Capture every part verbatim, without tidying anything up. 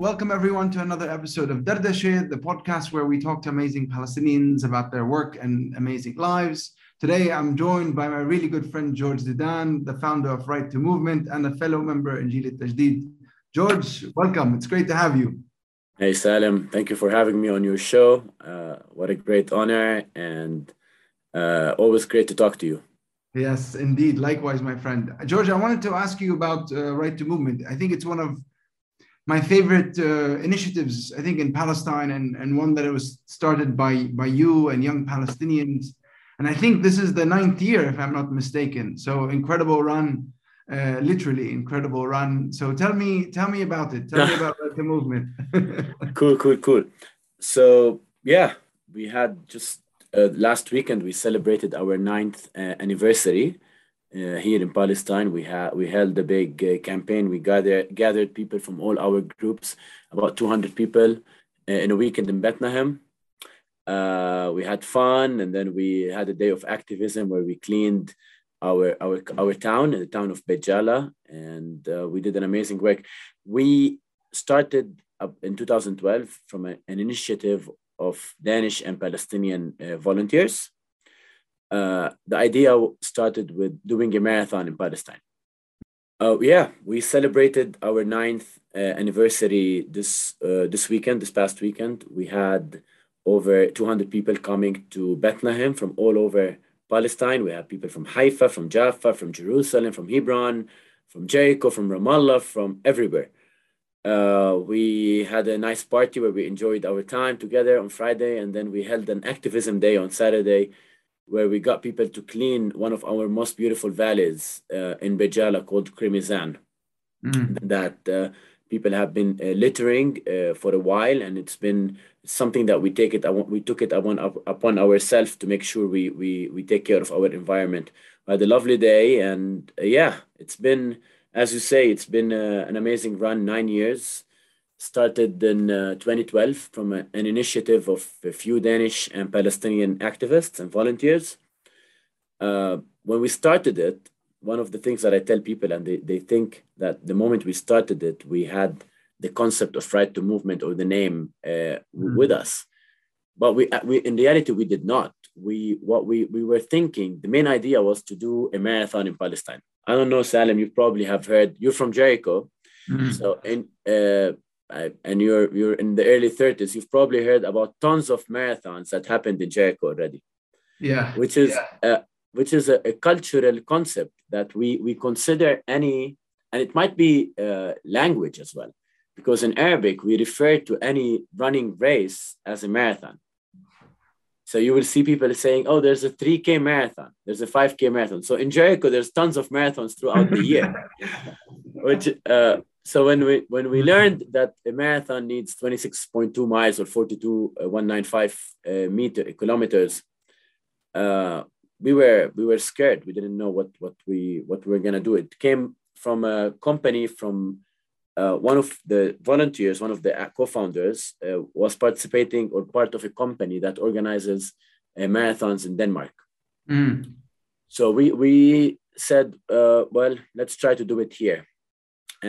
Welcome everyone to another episode of Dardashir, the podcast where we talk to amazing Palestinians about their work and amazing lives. Today I'm joined by my really good friend George Zeidan, the founder of Right to Movement and a fellow member in Jeel al-Tajdid. George, welcome. It's great to have you. Hey Salim, thank you for having me on your show. Uh, what a great honor, and uh, always great to talk to you. Yes, indeed. Likewise, my friend. George, I wanted to ask you about uh, Right to Movement. I think it's one of my favorite uh, initiatives, I think, in Palestine, and, and one that it was started by, by you and young Palestinians. And I think this is the ninth year, if I'm not mistaken. So incredible run, uh, literally incredible run. So tell me, tell me about it. Tell me about Right to Movement. cool, cool, cool. So yeah, we had just uh, last weekend, we celebrated our ninth uh, anniversary. Uh, here in Palestine, we had we held a big uh, campaign. We gathered gathered people from all our groups, about two hundred people, uh, in a weekend in Bethlehem. Uh, we had fun, and then we had a day of activism where we cleaned our our our town, the town of Beit Jala, and uh, we did an amazing work. We started up in two thousand twelve from a, an initiative of Danish and Palestinian uh, volunteers. Uh, the idea started with doing a marathon in Palestine. Uh, yeah, we celebrated our ninth uh, anniversary this uh, this weekend, this past weekend. We had over two hundred people coming to Bethlehem from all over Palestine. We had people from Haifa, from Jaffa, from Jerusalem, from Hebron, from Jericho, from Ramallah, from everywhere. Uh, we had a nice party where we enjoyed our time together on Friday, and then we held an activism day on Saturday, where we got people to clean one of our most beautiful valleys uh, in Beit Jala called Cremisan, mm. that uh, people have been uh, littering uh, for a while, and it's been something that we take it we took it upon, upon ourselves to make sure we we we take care of our environment. We had a lovely day, and uh, yeah, it's been, as you say, it's been uh, an amazing run. Nine years. Started in uh, twenty twelve from a, an initiative of a few Danish and Palestinian activists and volunteers. Uh, when we started it, one of the things that I tell people, and they, they think that the moment we started it, we had the concept of Right to Movement or the name uh, mm. with us. But we, we, in reality, we did not. We, what we, we were thinking, the main idea was to do a marathon in Palestine. I don't know, Salim, you probably have heard, you're from Jericho. Mm. So in, uh, I, and you're you're in the early thirties, you've probably heard about tons of marathons that happened in Jericho already. Yeah, which is yeah. Uh, which is a, a cultural concept that we we consider any, and it might be uh, language as well, because in Arabic we refer to any running race as a marathon. So you will see people saying, "Oh, there's a three K marathon, there's a five K marathon." So in Jericho, there's tons of marathons throughout the year, which. Uh, So when we when we learned that a marathon needs twenty-six point two miles or forty-two thousand one hundred ninety-five uh, meter kilometers, uh, we were we were scared. We didn't know what what we what we were gonna do. It came from a company from uh, one of the volunteers, one of the co-founders uh, was participating or part of a company that organizes uh, marathons in Denmark. Mm. So we we said, uh, well, let's try to do it here.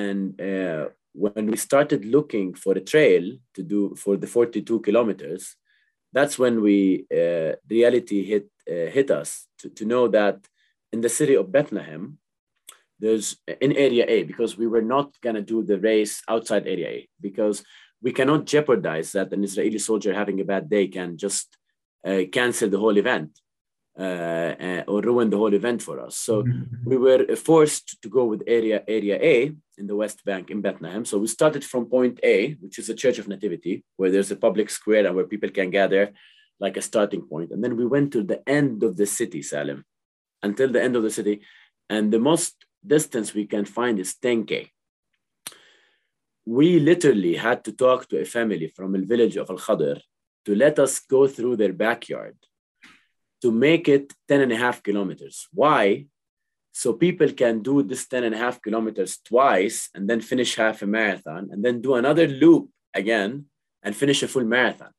And uh, when we started looking for a trail to do for the forty-two kilometers, that's when we uh, reality hit uh, hit us to, to know that in the city of Bethlehem, there's in Area A, because we were not gonna do the race outside Area A, because we cannot jeopardize that an Israeli soldier having a bad day can just uh, cancel the whole event. Uh, or ruin the whole event for us. So we were forced to go with area area A in the West Bank in Bethlehem. So we started from point A, which is the Church of Nativity, where there's a public square and where people can gather, like a starting point. And then we went to the end of the city, Salim, until the end of the city. And the most distance we can find is ten K. We literally had to talk to a family from the village of Al-Khadr to let us go through their backyard to make it ten and a half kilometers. Why? So people can do this ten and a half kilometers twice and then finish half a marathon and then do another loop again and finish a full marathon.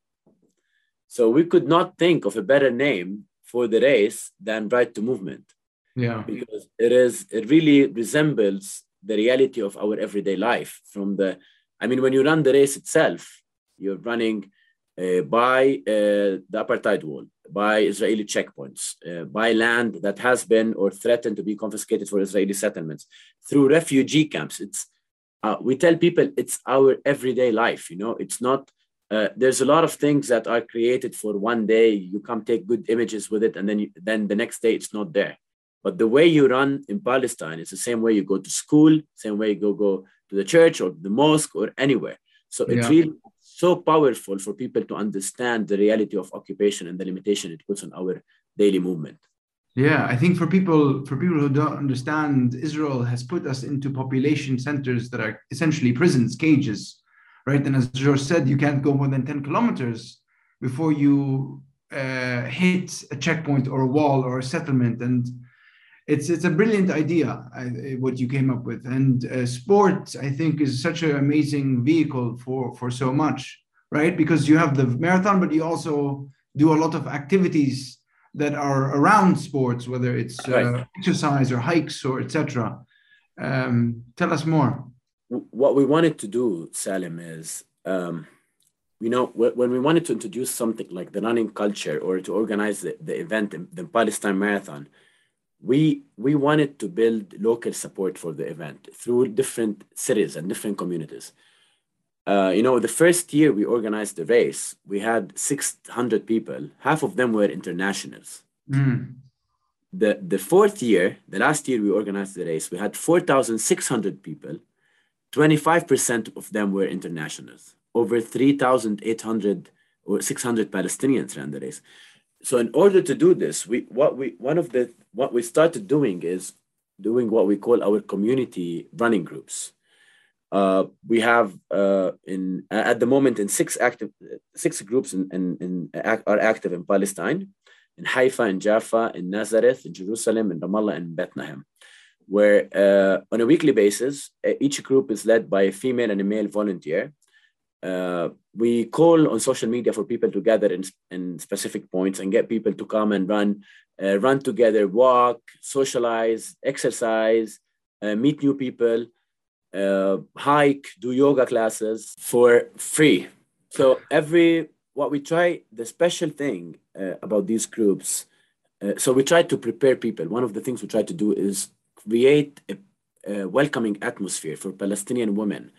So we could not think of a better name for the race than Right to Movement. Yeah. Because it is, it really resembles the reality of our everyday life, from the I mean, when you run the race itself, you're running uh, by uh, the apartheid wall, by Israeli checkpoints, uh, by land that has been or threatened to be confiscated for Israeli settlements, through refugee camps. It's uh, we tell people it's our everyday life. You know, it's not. Uh, there's a lot of things that are created for one day. You come take good images with it, and then you, then the next day it's not there. But the way you run in Palestine is the same way you go to school, same way you go go to the church or the mosque or anywhere. So yeah. It's really so powerful for people to understand the reality of occupation and the limitation it puts on our daily movement. Yeah, I think for people for people who don't understand, Israel has put us into population centers that are essentially prisons, cages, right? And as George said, you can't go more than ten kilometers before you uh, hit a checkpoint or a wall or a settlement. And It's it's a brilliant idea, uh, what you came up with, and uh, sport, I think, is such an amazing vehicle for for so much, right? Because you have the marathon, but you also do a lot of activities that are around sports, whether it's uh, right. exercise or hikes or et cetera. Um, tell us more. What we wanted to do, Salim, is um, you know when we wanted to introduce something like the running culture or to organize the, the event, the Palestine Marathon. We, we wanted to build local support for the event through different cities and different communities. Uh, you know, the first year we organized the race, we had six hundred people, half of them were internationals. Mm. The, the fourth year, the last year we organized the race, we had four thousand six hundred people, twenty-five percent of them were internationals. Over three thousand eight hundred or six hundred Palestinians ran the race. So in order to do this, we what we one of the what we started doing is doing what we call our community running groups. Uh, we have uh, in at the moment in six active six groups in, in, in are active in Palestine, in Haifa, in Jaffa, in Nazareth, in Jerusalem, in Ramallah, and Bethlehem, where uh, on a weekly basis each group is led by a female and a male volunteer. Uh, we call on social media for people to gather in, in specific points and get people to come and run, uh, run together, walk, socialize, exercise, uh, meet new people, uh, hike, do yoga classes for free. So every, what we try, the special thing uh, about these groups, uh, so we try to prepare people. One of the things we try to do is create a, a welcoming atmosphere for Palestinian women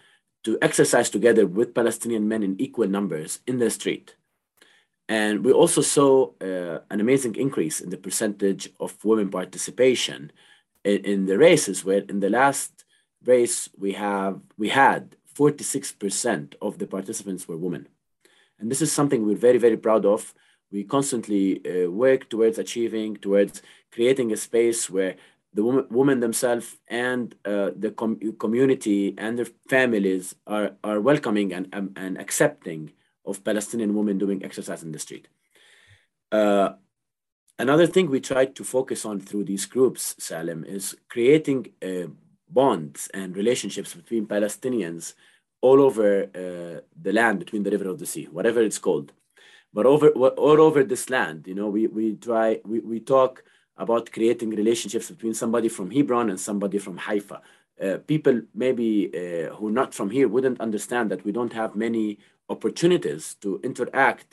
to exercise together with Palestinian men in equal numbers in the street. And we also saw uh, an amazing increase in the percentage of women participation in, in the races, where in the last race we have we had forty-six percent of the participants were women. And this is something we're very, very proud of. We constantly uh, work towards achieving, towards creating a space where the woman, women themselves and uh, the com community and their families are, are welcoming and, um, and accepting of Palestinian women doing exercise in the street. Uh, another thing we try to focus on through these groups, Salim, is creating uh, bonds and relationships between Palestinians all over uh, the land, between the river or the sea, whatever it's called. But over, all over this land, you know, we, we try, we, we talk about creating relationships between somebody from Hebron and somebody from Haifa. Uh, people maybe uh, who are not from here wouldn't understand that we don't have many opportunities to interact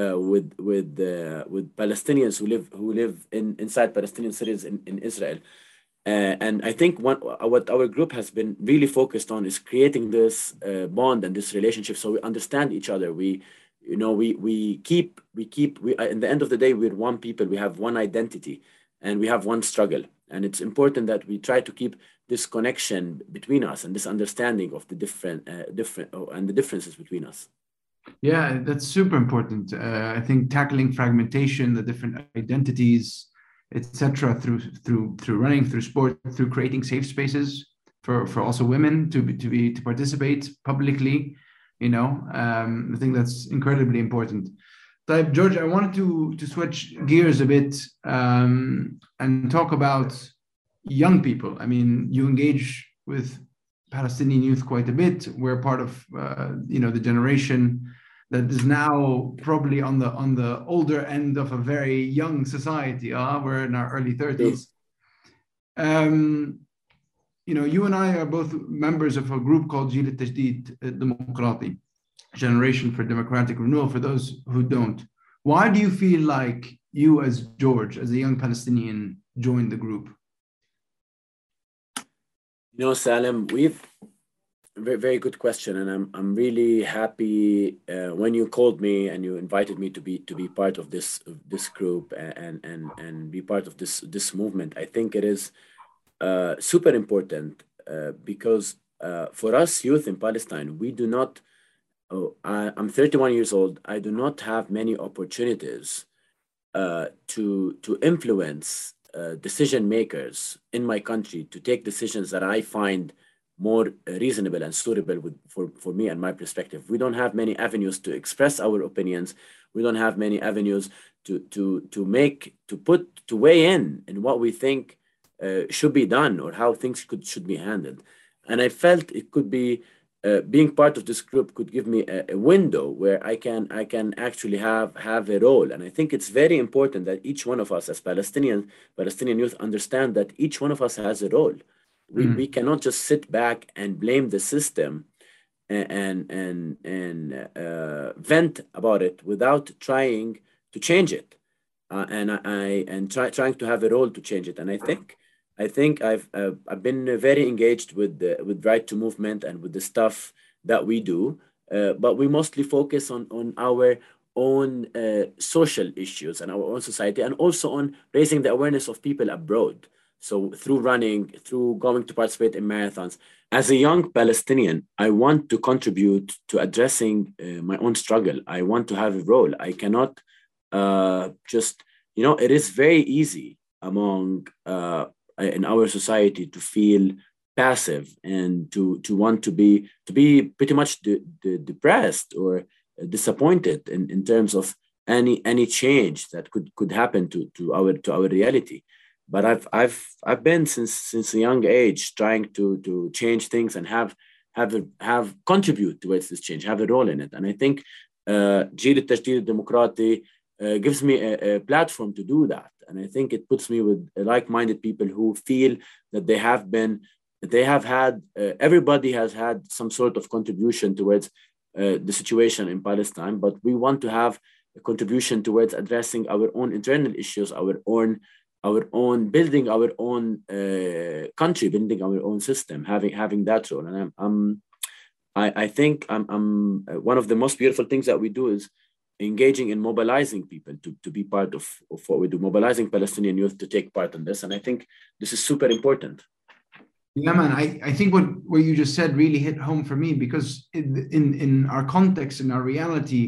uh, with with uh, with Palestinians who live who live in inside Palestinian cities in, in Israel. Uh, and I think one, what our group has been really focused on is creating this uh, bond and this relationship, so we understand each other. We you know we we keep we keep we in the end of the day we're one people. We have one identity. And we have one struggle. And it's important that we try to keep this connection between us and this understanding of the different, uh, different oh, and the differences between us. Yeah, that's super important. Uh, I think tackling fragmentation, the different identities, et cetera, through through through running, through sport, through creating safe spaces for for also women to be, to be to participate publicly. You know, um, I think that's incredibly important. Taib, George, I wanted to, to switch gears a bit um, and talk about young people. I mean, you engage with Palestinian youth quite a bit. We're part of, uh, you know, the generation that is now probably on the on the older end of a very young society. Uh, we're in our early thirties. Um, you know, you and I are both members of a group called Jeel al-Tajdid al-Dimuqrati, Generation for Democratic Renewal, for those who don't. Why do you feel like you, as George, as a young Palestinian, joined the group? You know, Salim, we've very, very good question, and I'm I'm really happy uh, when you called me and you invited me to be to be part of this of this group and and and be part of this this movement. I think it is uh, super important uh, because uh, for us youth in Palestine, we do not. Oh, I, I'm thirty-one years old. I do not have many opportunities uh, to to influence uh, decision makers in my country to take decisions that I find more reasonable and suitable with, for, for me and my perspective. We don't have many avenues to express our opinions. We don't have many avenues to to to make, to put, to weigh in in what we think uh, should be done or how things could should be handled. And I felt it could be, uh, being part of this group could give me a, a window where I can I can actually have, have a role. And I think it's very important that each one of us as Palestinian, Palestinian youth understand that each one of us has a role. We, mm. we cannot just sit back and blame the system and, and, and uh, vent about it without trying to change it uh, and, I, and try, trying to have a role to change it. And I think, I think I've, uh, I've been very engaged with the with Right to Movement and with the stuff that we do, uh, but we mostly focus on, on our own uh, social issues and our own society, and also on raising the awareness of people abroad. So through running, through going to participate in marathons. As a young Palestinian, I want to contribute to addressing uh, my own struggle. I want to have a role. I cannot uh, just, you know, it is very easy among, uh, in our society to feel passive and to, to want to be, to be pretty much de de depressed or disappointed in, in terms of any, any change that could, could happen to, to, our, to our reality. But I've I've I've been since since a young age trying to to change things and have have a, have contribute towards this change, have a role in it. And I think uh, Jeel al-Tajdid al-Dimuqrati uh, gives me a, a platform to do that. And I think it puts me with like-minded people who feel that they have been, they have had, uh, everybody has had some sort of contribution towards uh, the situation in Palestine. But we want to have a contribution towards addressing our own internal issues, our own. Our own building, our own uh, country, building our own system, having having that role, and I'm, I'm I, I think I'm, I'm one of the most beautiful things that we do is engaging in mobilizing people to, to be part of, of what we do, mobilizing Palestinian youth to take part in this, and I think this is super important. Yeah, man, I I think what what you just said really hit home for me, because in in, in our context, in our reality,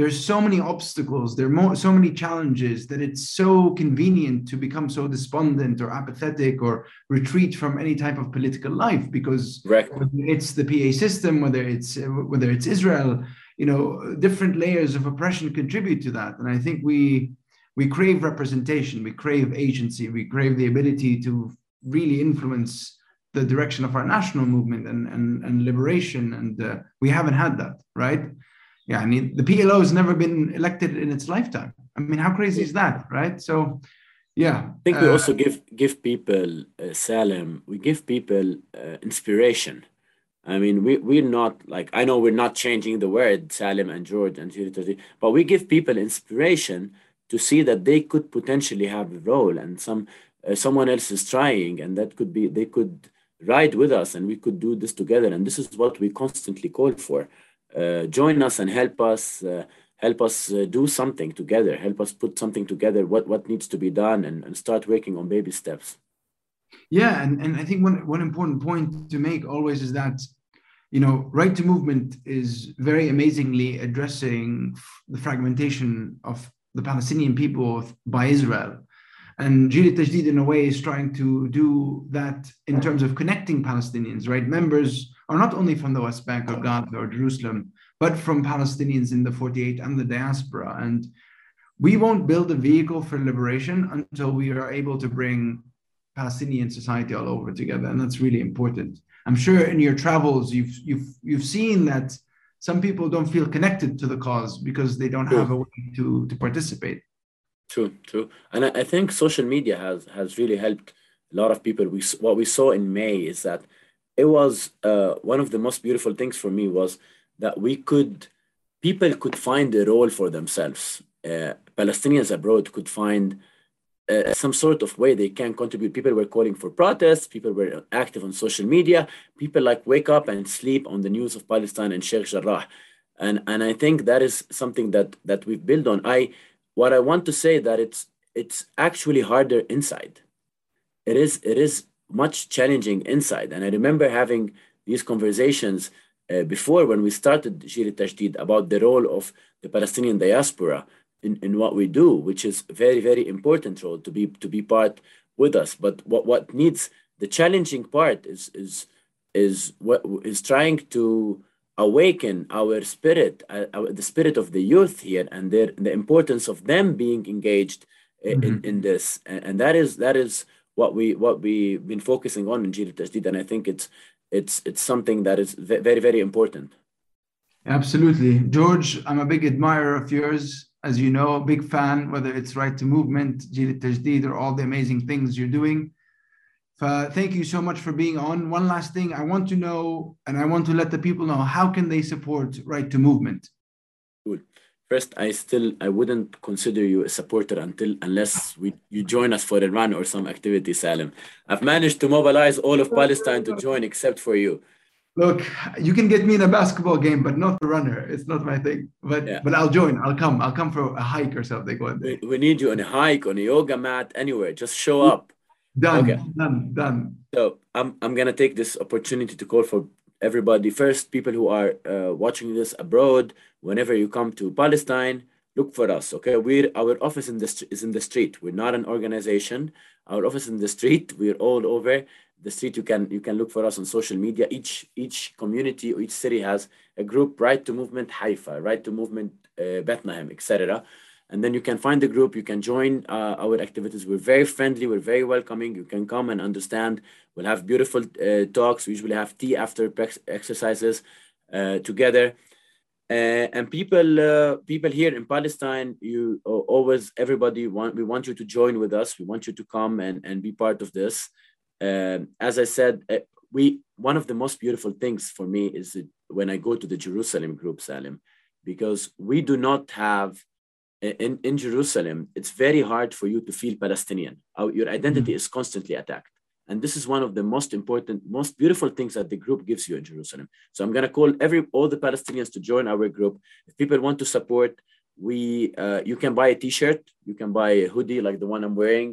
there's so many obstacles, there are more, so many challenges, that it's so convenient to become so despondent or apathetic or retreat from any type of political life, because right. whether it's the P A system, whether it's whether it's Israel, you know, different layers of oppression contribute to that. And I think we we crave representation, we crave agency, we crave the ability to really influence the direction of our national movement and and, and liberation, and uh, we haven't had that, right? Yeah, I mean, the P L O has never been elected in its lifetime. I mean, how crazy is that, right? So, yeah. I think we uh, also give give people, uh, Salim, we give people uh, inspiration. I mean, we, we're not like, I know we're not changing the word, Salim and George and Jeel, but we give people inspiration to see that they could potentially have a role, and some uh, someone else is trying, and that could be, they could ride with us and we could do this together. And this is what we constantly call for. Uh, join us and help us, uh, help us uh, do something together, help us put something together, what, what needs to be done, and, and start working on baby steps. Yeah, and, and I think one, one important point to make always is that, you know, Right to Movement is very amazingly addressing the fragmentation of the Palestinian people by Israel. And Jeel al-Tajdid, in a way, is trying to do that in terms of connecting Palestinians, right? Members are not only from the West Bank or Gaza or Jerusalem, but from Palestinians in the forty-eight and the diaspora. And we won't build a vehicle for liberation until we are able to bring Palestinian society all over together. And that's really important. I'm sure in your travels, you've, you've, you've seen that some people don't feel connected to the cause because they don't have a way to, to participate. True, true. And I, I think social media has, has really helped a lot of people. We, what we saw in May is that it was uh, one of the most beautiful things for me was that we could, people could find a role for themselves. Uh, Palestinians abroad could find uh, some sort of way they can contribute. People were calling for protests. People were active on social media. People like wake up and sleep on the news of Palestine and Sheikh Jarrah. And, and I think that is something that, that we've built on. I, what I want to say that it's, it's actually harder inside. It is, it is much challenging inside. And I remember having these conversations uh, before when we started Jeel al-Tajdid about the role of the Palestinian diaspora in, in what we do, which is a very, very important role to be, to be part with us. But what, what needs, the challenging part is, is, is, what, is trying to awaken our spirit, uh, our, the spirit of the youth here, and their, the importance of them being engaged in, mm-hmm. in this. And, and that is, that is what we, what we've been focusing on in Jeel al-Tajdid. And I think it's, it's, it's something that is very, very important. Absolutely. George, I'm a big admirer of yours. As you know, a big fan, whether it's Right to Movement, Jeel al-Tajdid, or all the amazing things you're doing. Uh, thank you so much for being on. One last thing I want to know, and I want to let the people know, how can they support Right to Movement? Cool. First, I still, I wouldn't consider you a supporter until, unless we, you join us for a run or some activity, Salim. I've managed to mobilize all of Palestine to join except for you. Look, you can get me in a basketball game, but not a runner. It's not my thing. But yeah. but I'll join. I'll come. I'll come for a hike or something one day. We, we need you on a hike, on a yoga mat, anywhere. Just show up. Done, okay. done, done. So I'm I'm gonna take this opportunity to call for everybody. First, people who are uh, watching this abroad, whenever you come to Palestine, look for us. Okay, we're our office in the is in the street. We're not an organization. Our office in the street. We're all over the street. You can you can look for us on social media. Each each community, or each city has a group. Right to Movement Haifa, Right to Movement uh, Bethlehem, et cetera. And then you can find the group, you can join uh, our activities. We're very friendly, we're very welcoming. You can come and understand. We'll have beautiful uh, talks. We usually have tea after exercises uh, together. Uh, and people uh, people here in Palestine, you always, everybody, want, we want you to join with us. We want you to come and, and be part of this. Um, as I said, we one of the most beautiful things for me is when I go to the Jerusalem group, Salim, because we do not have, In, in Jerusalem, it's very hard for you to feel Palestinian. Your identity is constantly attacked. And this is one of the most important, most beautiful things that the group gives you in Jerusalem. So I'm going to call every all the Palestinians to join our group. If people want to support, we uh, you can buy a T-shirt. You can buy a hoodie like the one I'm wearing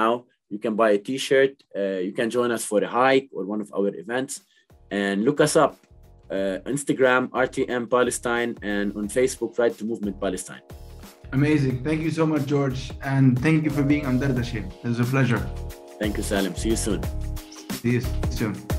now. You can buy a T-shirt. Uh, you can join us for a hike or one of our events. And look us up. Uh, Instagram, R T M Palestine, and on Facebook, Right to Movement Palestine. Amazing. Thank you so much, George. And thank you for being on Dardashir. It was a pleasure. Thank you, Salim. See you soon. See you soon.